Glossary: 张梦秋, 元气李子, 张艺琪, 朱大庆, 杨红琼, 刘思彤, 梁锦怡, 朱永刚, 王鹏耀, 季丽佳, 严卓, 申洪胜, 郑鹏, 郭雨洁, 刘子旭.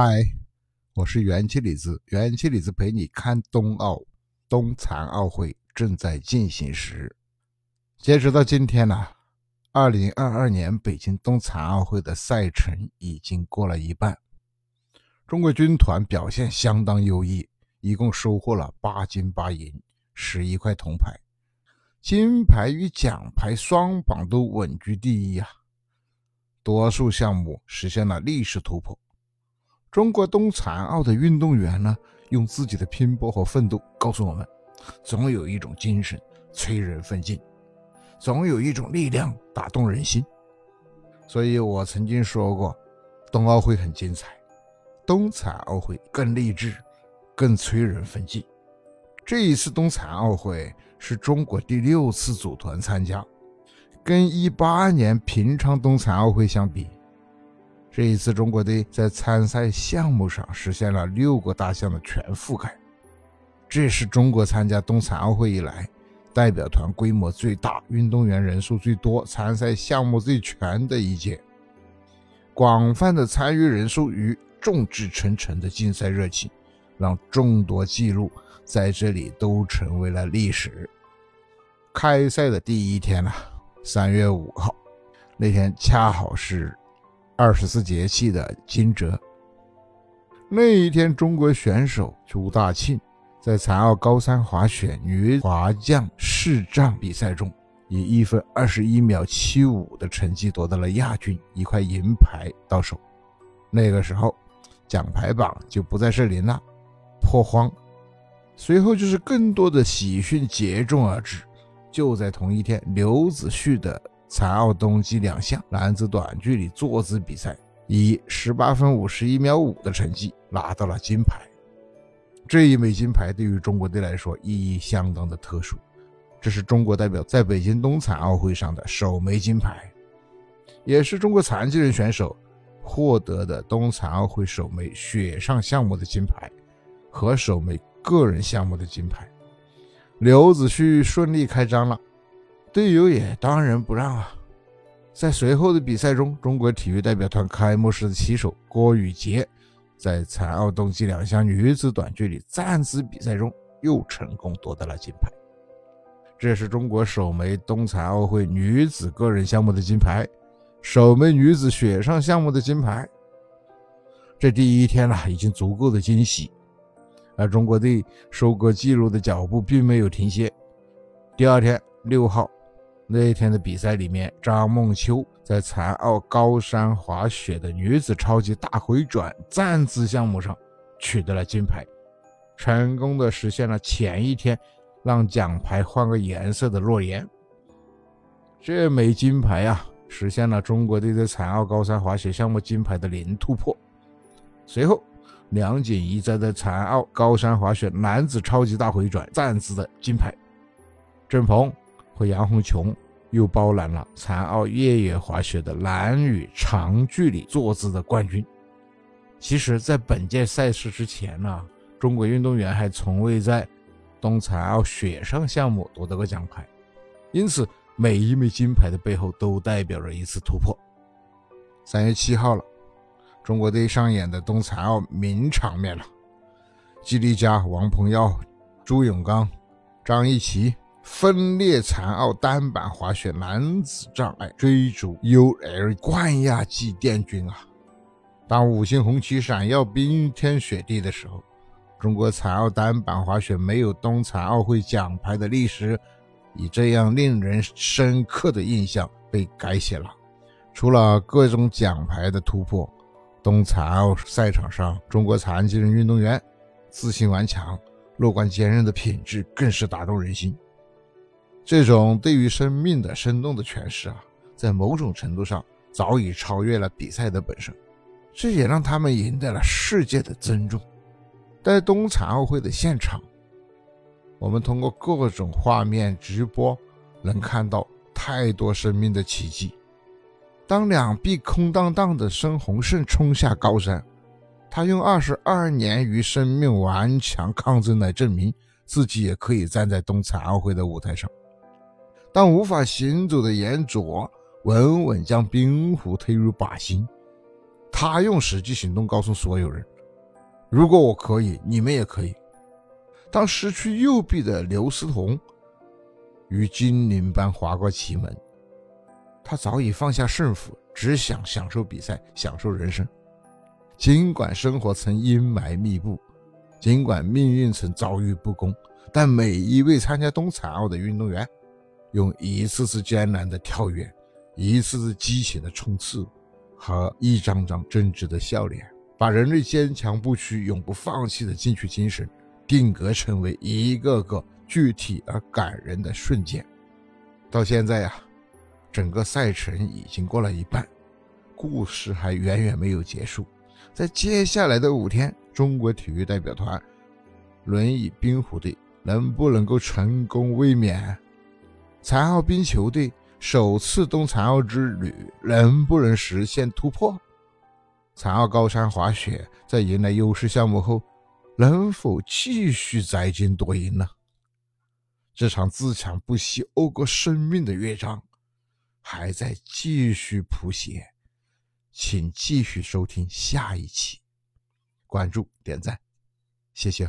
嗨，我是元气李子，元气李子陪你看冬残奥会正在进行时。截止到今天呢，2022年北京冬残奥会的赛程已经过了一半。中国军团表现相当优异，一共收获了8金8银11块铜牌，金牌与奖牌双榜都稳居第一啊！多数项目实现了历史突破。中国冬残奥的运动员呢，用自己的拼搏和奋斗告诉我们，总有一种精神催人奋进，总有一种力量打动人心。所以我曾经说过，冬奥会很精彩，冬残奥会更励志，更催人奋进。这一次冬残奥会是中国第6次组团参加，跟18年平昌冬残奥会相比，这一次中国队在参赛项目上实现了6个大项的全覆盖，这是中国参加冬残奥会以来代表团规模最大、运动员人数最多、参赛项目最全的一届。广泛的参与人数与众志成城的竞赛热情，让众多纪录在这里都成为了历史。开赛的第一天3月5号，那天恰好是24节气的惊蛰。那一天，中国选手朱大庆在残奥高山滑雪女滑降视障比赛中，以1分21秒75的成绩夺得了亚军，1块银牌到手。那个时候奖牌榜就不再是林娜、破荒，随后就是更多的喜讯接踵而至。就在同一天，刘子旭的残奥冬季2项男子短距离坐姿比赛，以18分51秒5的成绩拿到了金牌。这一枚金牌对于中国队来说意义相当的特殊，这是中国代表在北京冬残奥会上的首枚金牌，也是中国残疾人选手获得的冬残奥会首枚雪上项目的金牌和首枚个人项目的金牌。刘子旭顺利开张了，队友也当仁不让啊。在随后的比赛中，中国体育代表团开幕式的旗手郭雨洁在残奥冬季2项女子短距离站姿比赛中又成功夺得了金牌，这是中国首枚冬残奥会女子个人项目的金牌，首枚女子雪上项目的金牌。这第一天已经足够的惊喜，而中国队收割纪录的脚步并没有停歇。第二天6号那天的比赛里面，张梦秋在残奥高山滑雪的女子超级大回转站姿项目上取得了金牌，成功的实现了前一天让奖牌换个颜色的诺言。这枚金牌实现了中国队在残奥高山滑雪项目金牌的零突破。随后，梁锦怡在残奥高山滑雪男子超级大回转站姿的金牌，郑鹏和杨红琼又包揽了残奥越野滑雪的男女长距离坐姿的冠军。其实在本届赛事之前呢，中国运动员还从未在冬残奥雪上项目夺得过奖牌，因此每一枚金牌的背后都代表着一次突破。3月7号了，中国队上演的冬残奥名场面了，季丽佳、王鹏耀、朱永刚、张艺琪分列残奥单板滑雪男子障碍追逐 UL 冠亚季殿军啊！当五星红旗闪耀冰天雪地的时候，中国残奥单板滑雪没有冬残奥会奖牌的历史，以这样令人深刻的印象被改写了。除了各种奖牌的突破，冬残奥赛场上中国残疾人运动员自信顽强、乐观坚韧的品质更是打动人心。这种对于生命的生动的诠释在某种程度上早已超越了比赛的本身，这也让他们赢得了世界的尊重。在冬残奥会的现场，我们通过各种画面直播能看到太多生命的奇迹。当两臂空荡荡的申洪胜冲下高山，他用22年与生命顽强抗争来证明自己也可以站在冬残奥会的舞台上。当无法行走的严卓稳稳将冰壶推入靶心，他用实际行动告诉所有人，如果我可以，你们也可以。当失去右臂的刘思彤于精灵般划过奇门，他早已放下胜负，只想享受比赛，享受人生。尽管生活曾阴霾密布，尽管命运曾遭遇不公，但每一位参加冬残奥的运动员用一次次艰难的跳跃，一次次激情的冲刺和一张张真挚的笑脸，把人类坚强不屈永不放弃的进取精神定格成为一个个具体而感人的瞬间。到现在呀，整个赛程已经过了一半，故事还远远没有结束。在接下来的5天，中国体育代表团轮椅冰壶队能不能够成功卫冕？残奥冰球队首次冬残奥之旅能不能实现突破？残奥高山滑雪在迎来优势项目后，能否继续摘金夺银呢？这场自强不息、讴歌生命的乐章还在继续谱写，请继续收听下一期，关注点赞，谢谢。